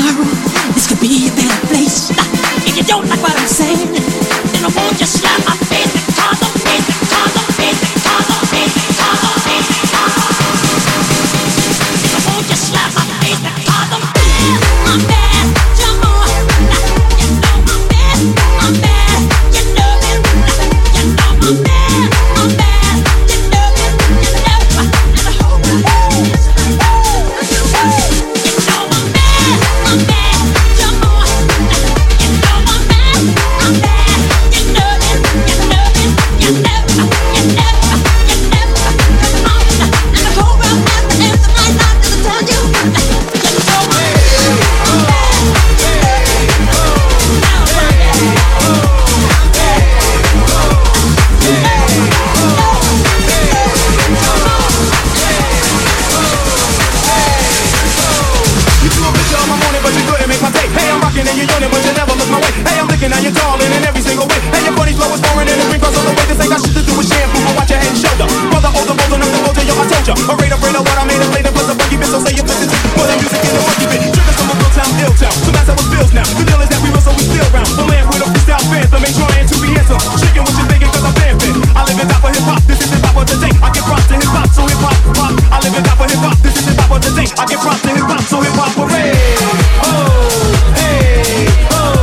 tomorrow, this could be a better place. If you don't like what I'm saying, then I won't just slap my face because of face, because of face, because of face, because of face, because of face. Then I won't just slap my face because of face. I'm bad, you're more. You know I'm bad, you know it. You know I'm bad, you know it. You know it. And I hope I get props to hip hop, so hip hop parade. Oh, hey, oh.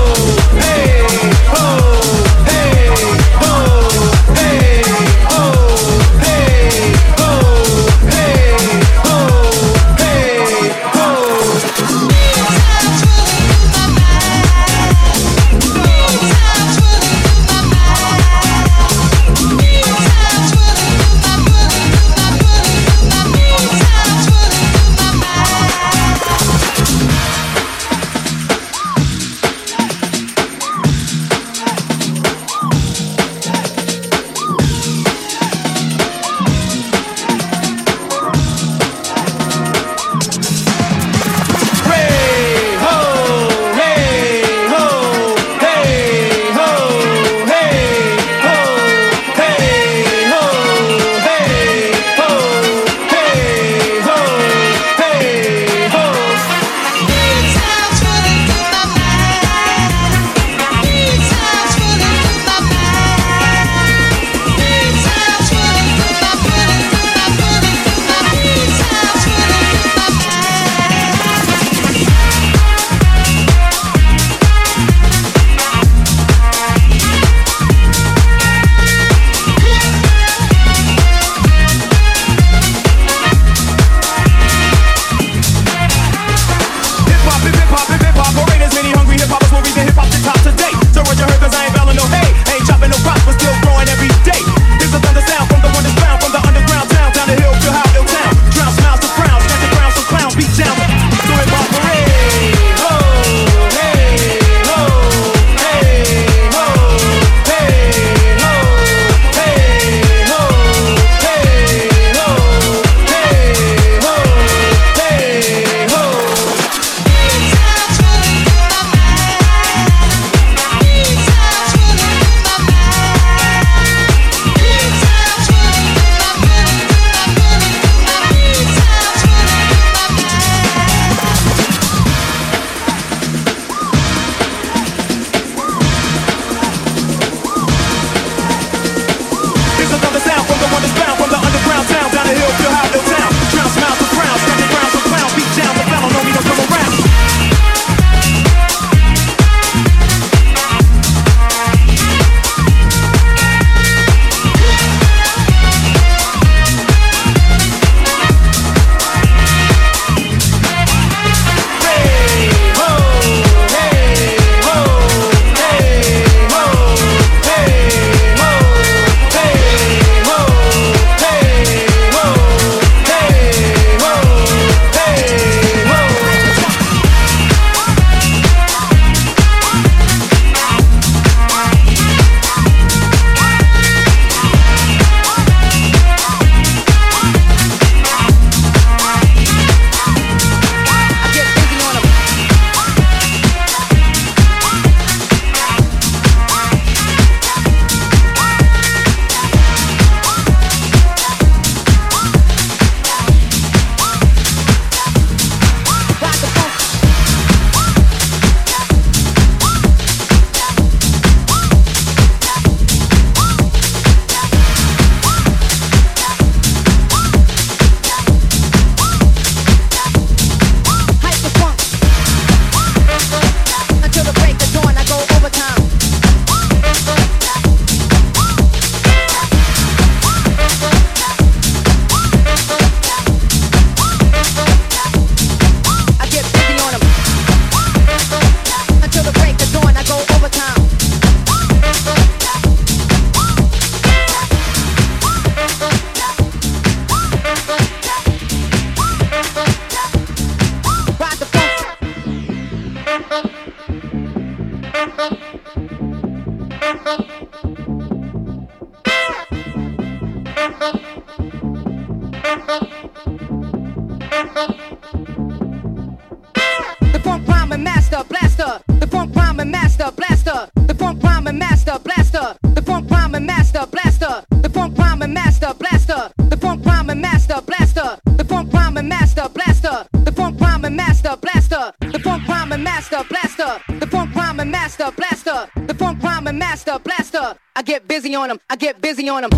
funk rhyme and master blaster. The funk rhyme and master blaster. The funk rhyme and master blaster. The funk rhyme and master blaster. The funk rhyme and master blaster. The funk rhyme and master blaster. The funk rhyme and master blaster. The funk rhyme and master blaster. The funk rhyme and master blaster. The funk rhyme and master blaster. The funk rhyme and master blaster. I get busy on them. I get busy on them.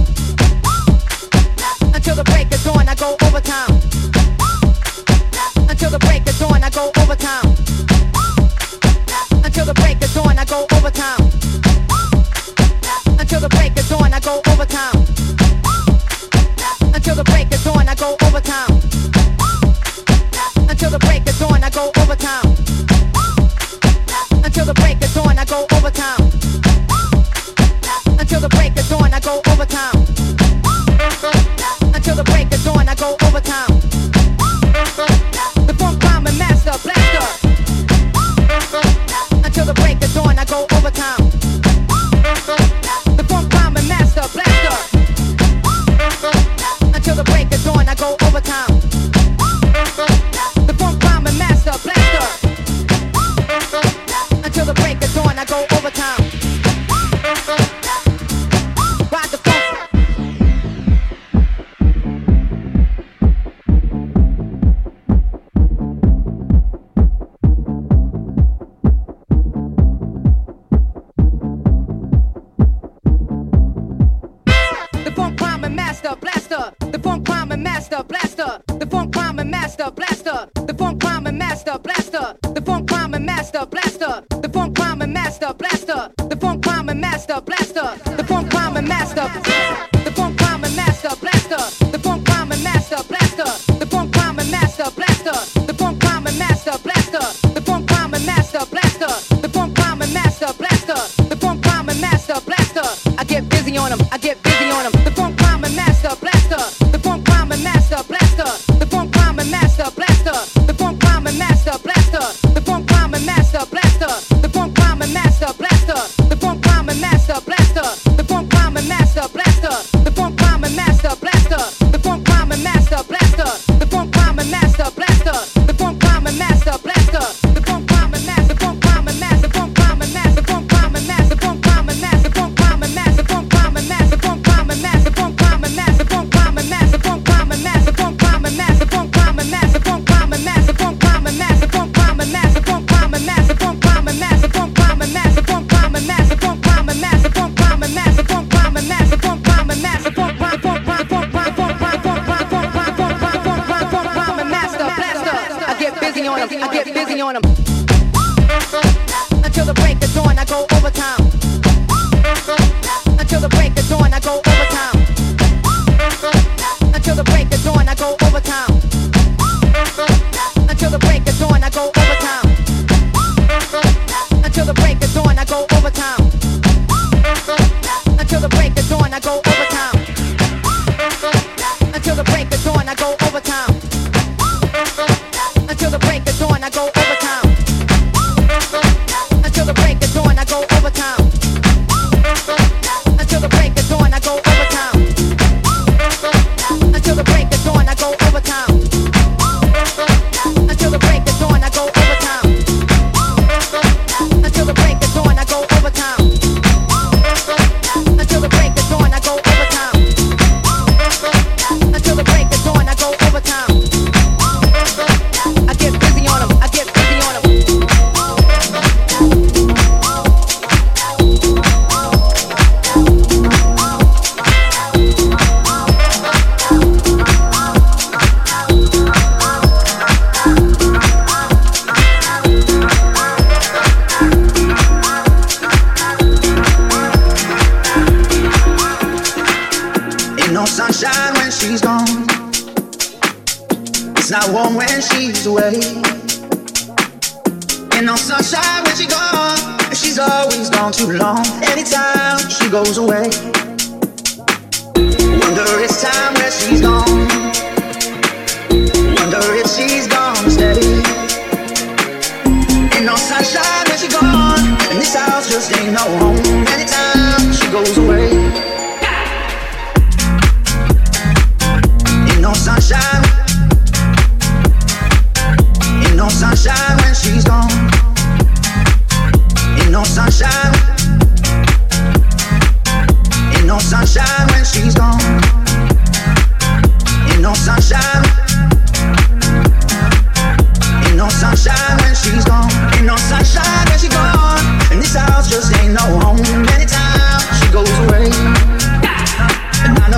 Until the break of dawn, I go overtime. Until the break of dawn, I go overtime. Until the break of dawn, I go overtime. Until the break of dawn, I go overtime. Until the break of dawn, I go overtime. Until the break of dawn, I go overtime. Until the break of dawn, I go overtime. Until the break of dawn, I go overtime. Until the break of dawn, I go overtime. The funk rhyme and master blaster. Until the break of dawn, I go overtime. The funk rhyme and master blaster. Until the break of dawn, I go overtime. The funk rhyme and master blaster. Until the break of dawn, I go overtime. Sunshine when she's gone. sunshine. Ain't no sunshine when she's gone. Ain't no sunshine. Ain't no sunshine when she's gone. Ain't no sunshine when she's gone. And this house just ain't no home. Anytime she goes away. And I know.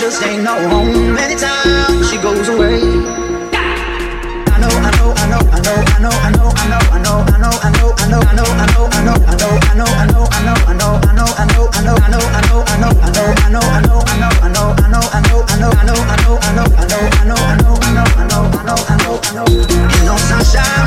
Just ain't no home anytime she goes away. I know. No sunshine.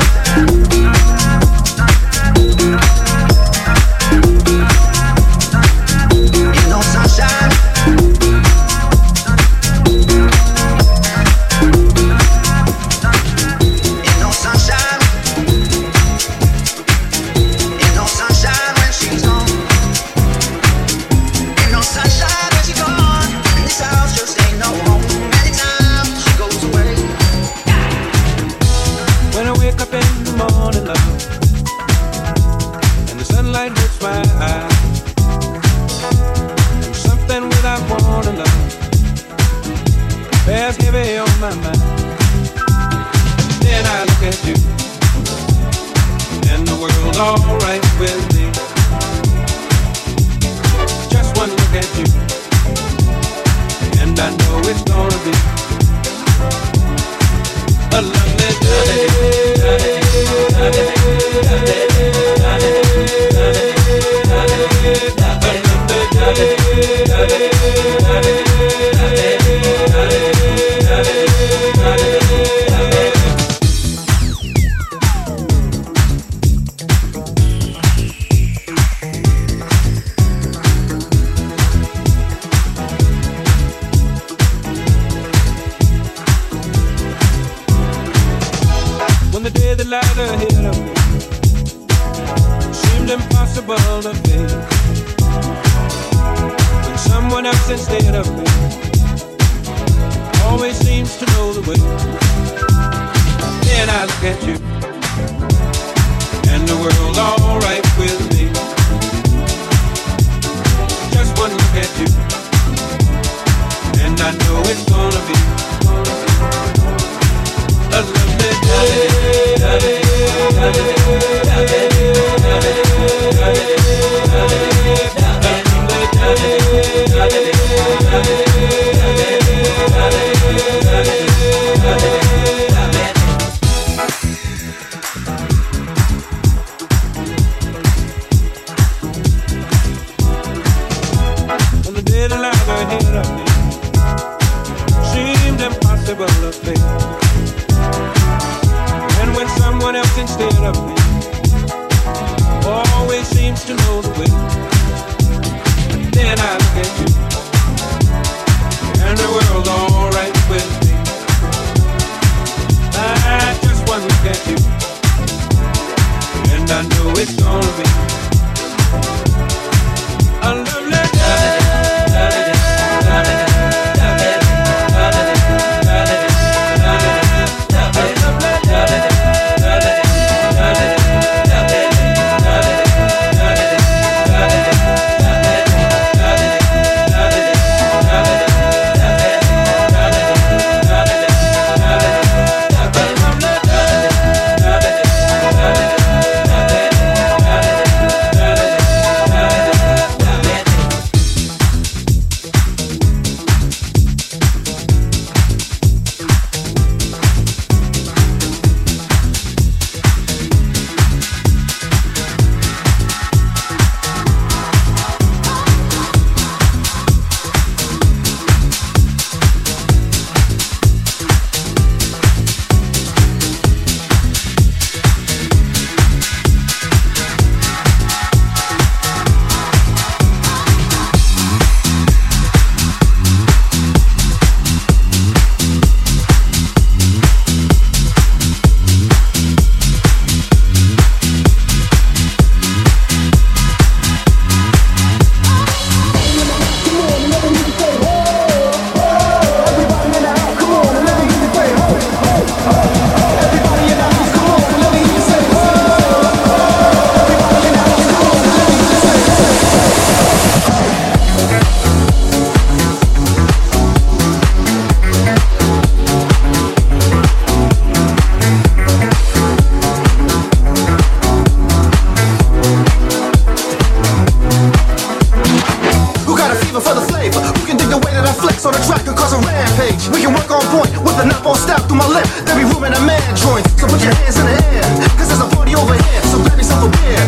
even for the flavor. Who can dig the way that I flex on the track and cause a rampage? We can work on point with a knot on stop through my lip. There be room in a man joint, so put your hands in the air, cause there's a party over here, so grab yourself a beer.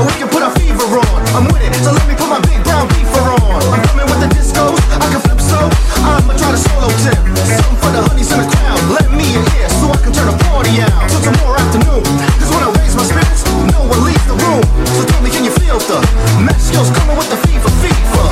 Or we can put our fever on, I'm with it, so let me put my big brown beaver on. I'm coming with the discos, I can flip so, I'ma try to solo tip. Something for the honeys in the crowd, let me in here, so I can turn a party out till tomorrow afternoon. Cause when I raise my spirits, no one leaves the room. So tell me, can you feel the match skills coming with the fever, fever?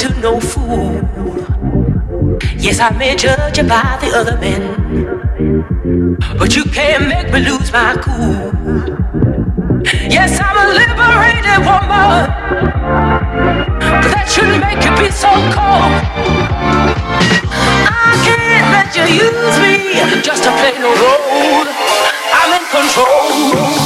To no fool. Yes, I may judge you by the other men, but you can't make me lose my cool. Yes, I'm a liberated woman, but that shouldn't make you be so cold. I can't let you use me just to play no role. I'm in control.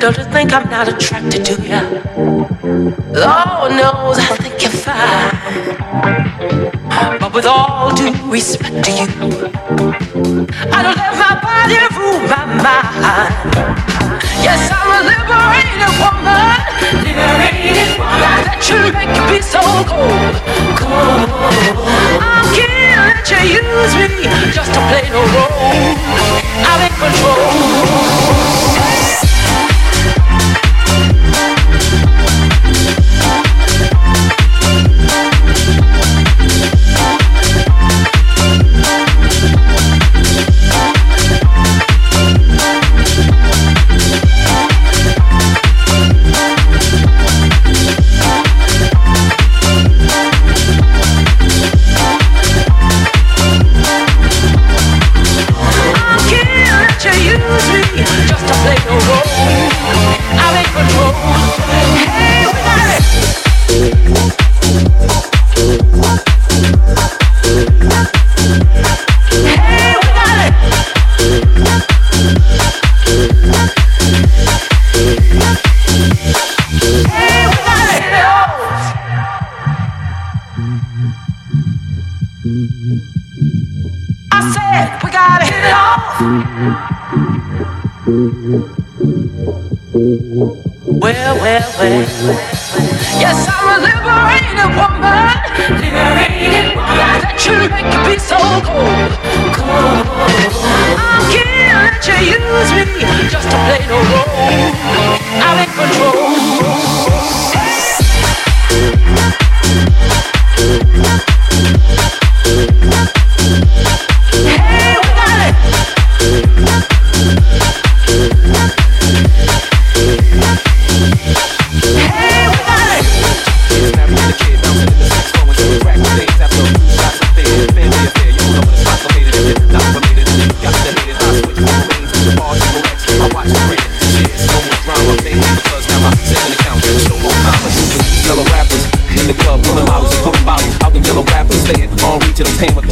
Don't you think I'm not attracted to ya? Lord knows I think you're fine, but with all due respect to you, I don't let my body rule my mind. Yes, you make me so cold, cold. I can't let you use me just to play the role. I'm in control. Yes, I'm a liberated woman, liberated woman. That you make me so cold, cold. I can't let you use me just to play the role. I'm in control.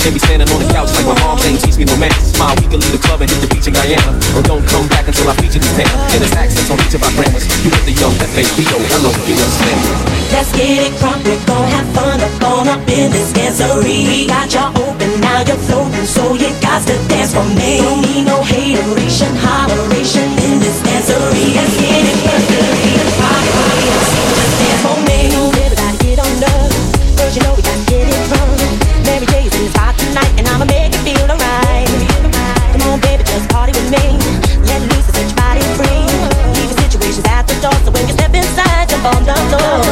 Can't be standing on the couch like my mom ain't teach me romance. Smile, we can leave the club and hit the beach in Guyana, or don't come back until I feature this town. And there's accents on each of our grammars. You with the young F-A-B-O, hello, you understand? Let's get it crumpled, gon' have fun up on up in this dancery. We got y'all open, now you're floating, so you got to dance for me. Don't need no hateration, holleration in this dancery. Let's get it crumpled, so just dance for me. You really gotta get on love, cause you know we gotta get it from. Every day is hot tonight, and I'ma make you feel alright. Come on, baby, just party with me. Let loose and set your body free. Leave your situations at the door, so when you step inside, jump on the floor.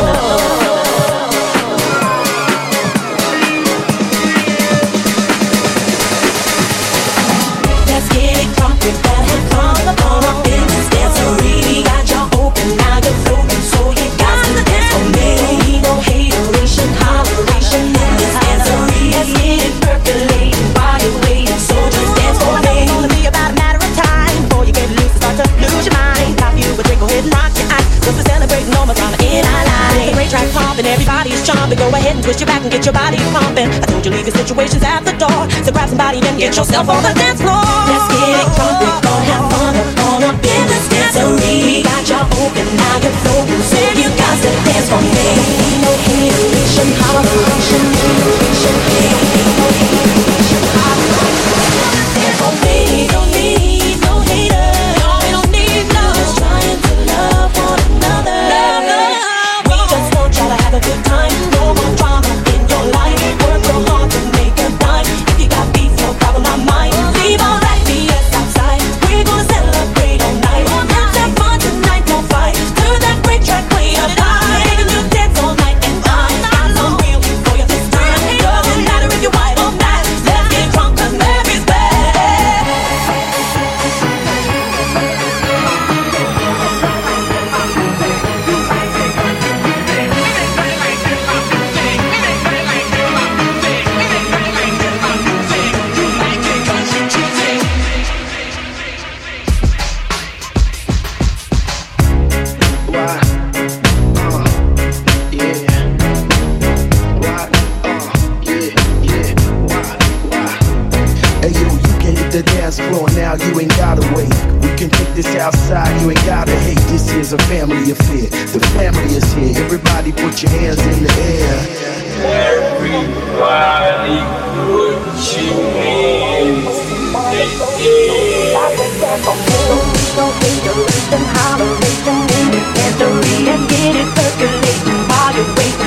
Let's get it crumpled, gotta have fun upon our business dancery. We got y'all open, now you're floating, so you got to dance for me. Don't need no hateration, holleration in this dancery. Let's get it percolating while you're waiting, so just dance for me. It's gonna be about a matter of time before you get loose and start to lose your mind. Pop you a drink, go ahead and knock your eyes, just to celebrate normal drama in our life. Great track pumping, everybody's chomping. Go ahead and twist your back and get your body pumping. I told you leave your situations at the door, so grab somebody and get yourself on the dance floor. Let's get it pumping, gon' have fun on up in this dancery. We got y'all open, now you're floating, so you got to dance for me. No hesitation, holleration, innovation. For me, don't need no hater. No, we don't need no. Just trying to love one another. Love, love. We just want y'all to have a good time. No more drama in your life. Work real hard to make a dime. If you got beef, no problem, not mine. Leave all that BS outside. We're gonna celebrate all night. Have that fun tonight, no fight. Turn that great track, play a dime. Make a new dance all night and I. I'm unreal for you this time. Doesn't matter if you're white or black. Let's get drunk 'cause Mary's back. You ain't gotta wait. We can take this outside. You ain't gotta hate. This is a family affair. The family is here. Everybody put your hands in the air. Everybody put your hands in the air. Let's get it percolating while you're waiting.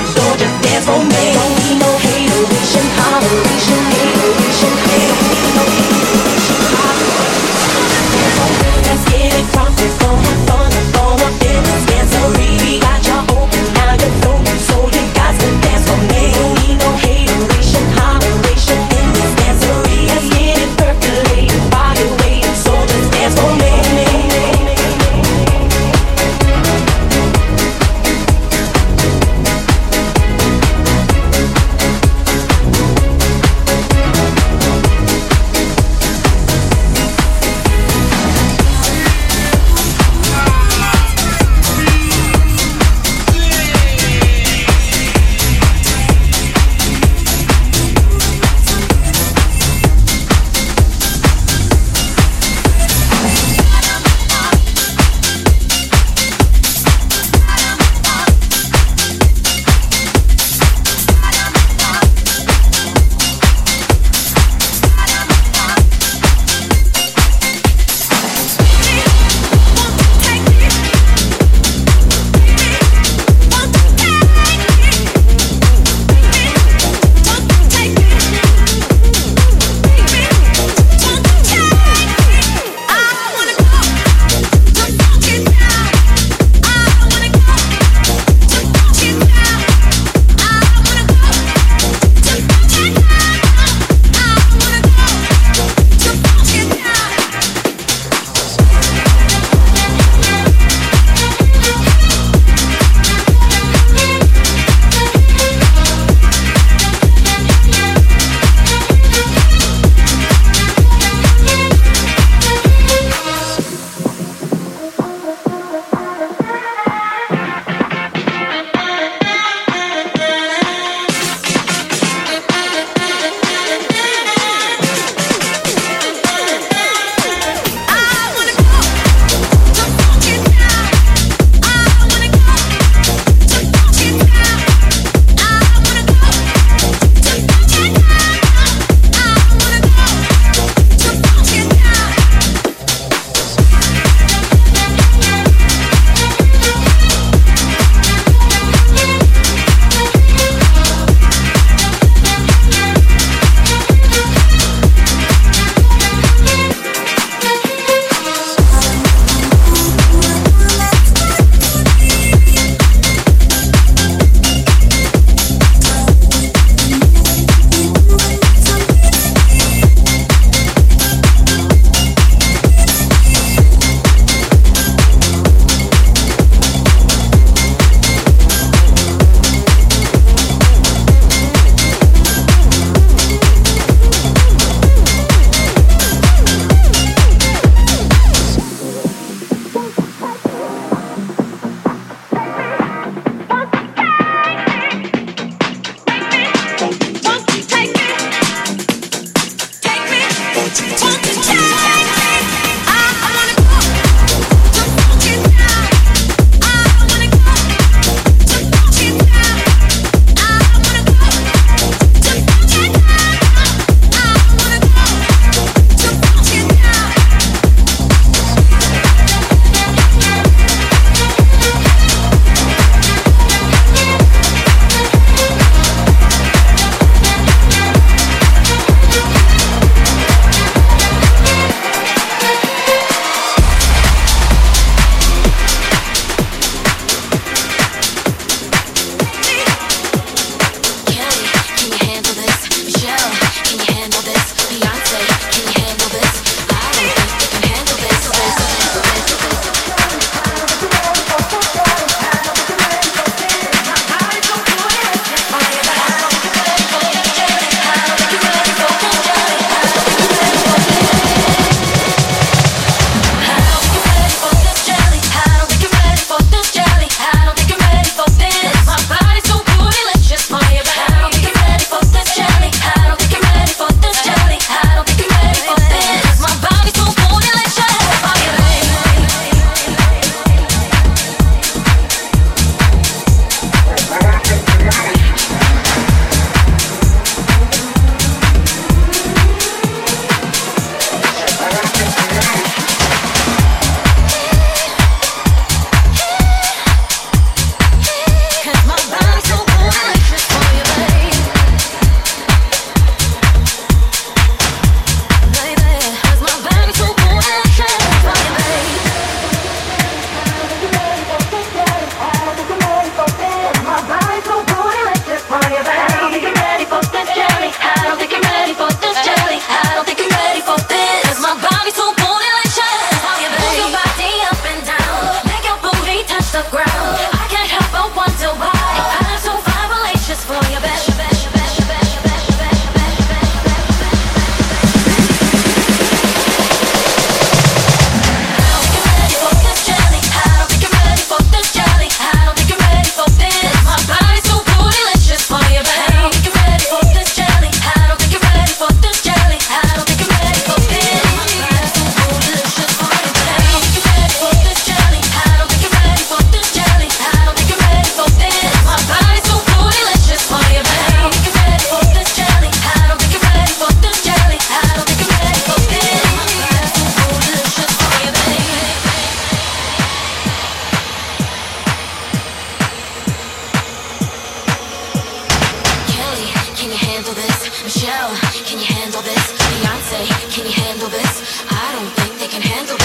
body. Can you handle this? I don't think they can handle this.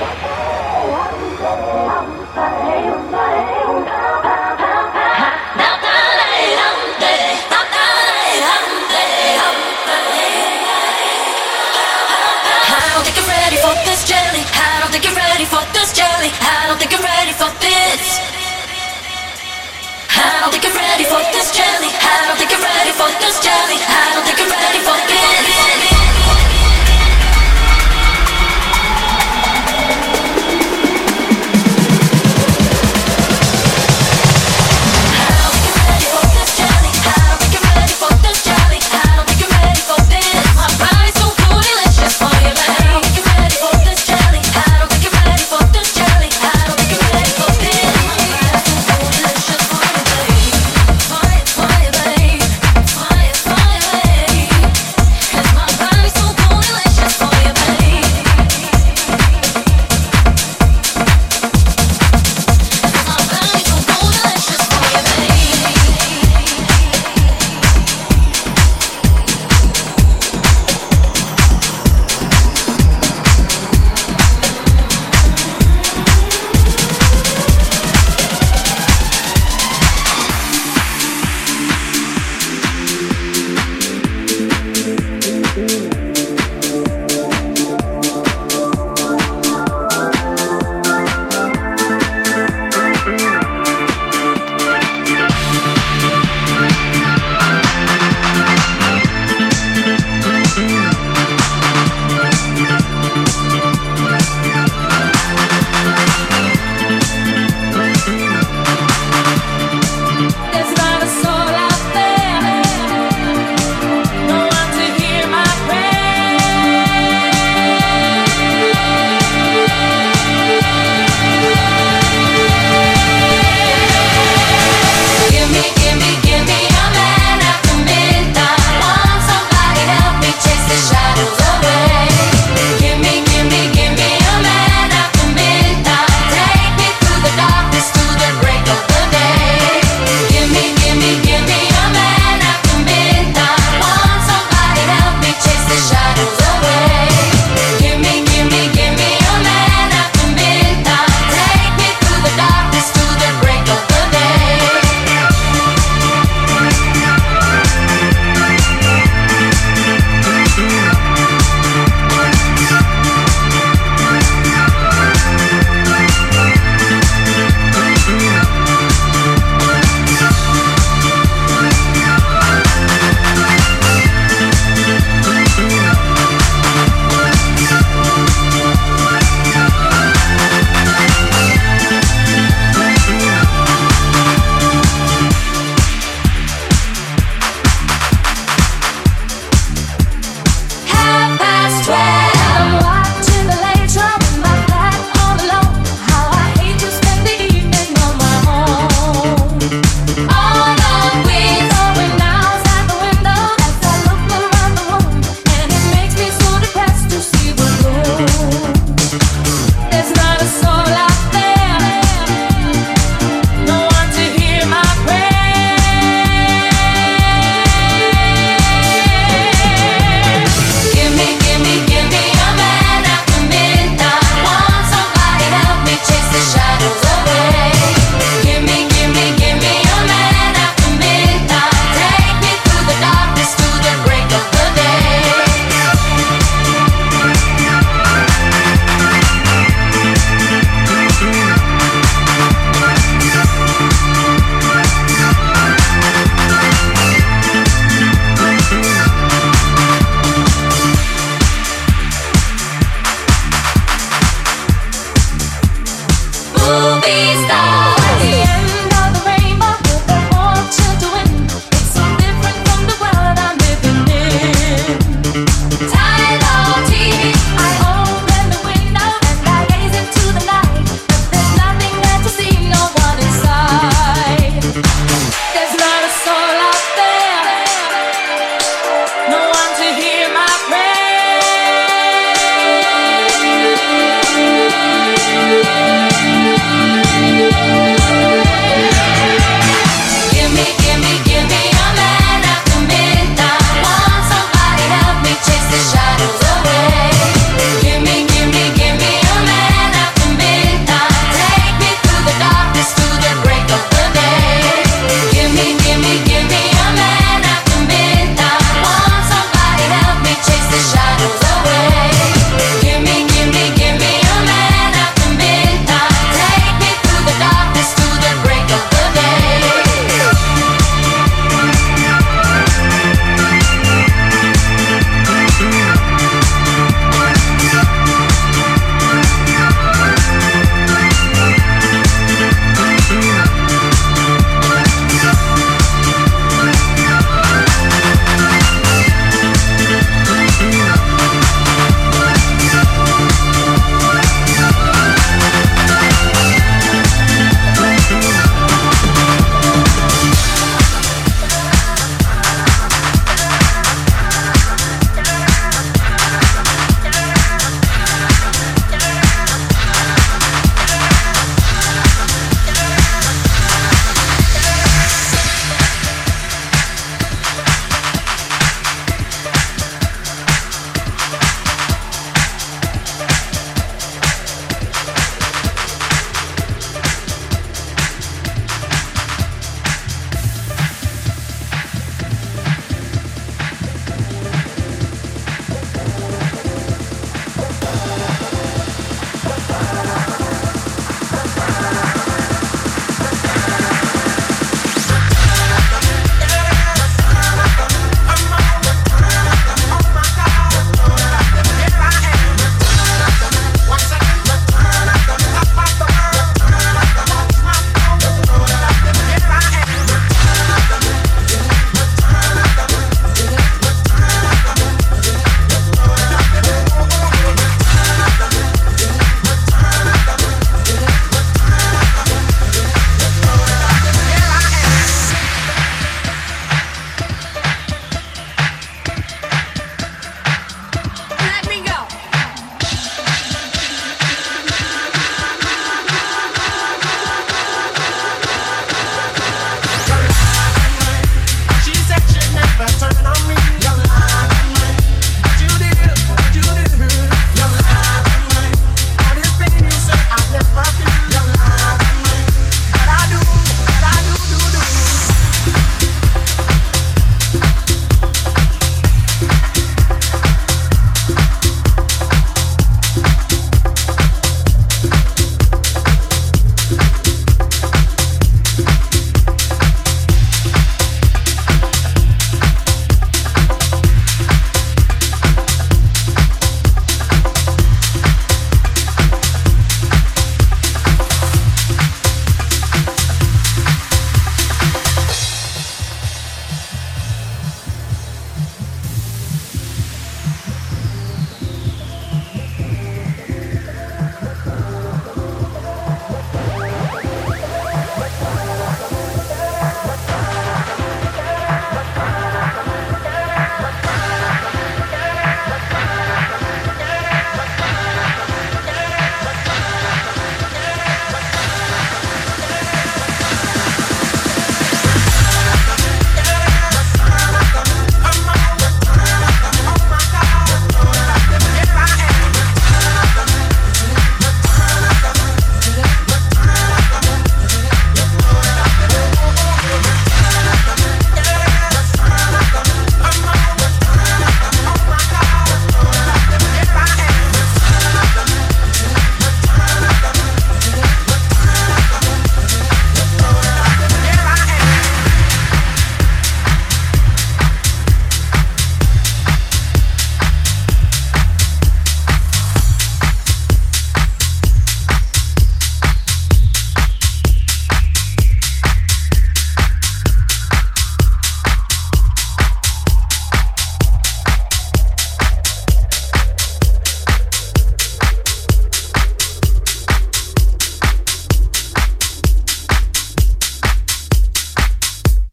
Bye.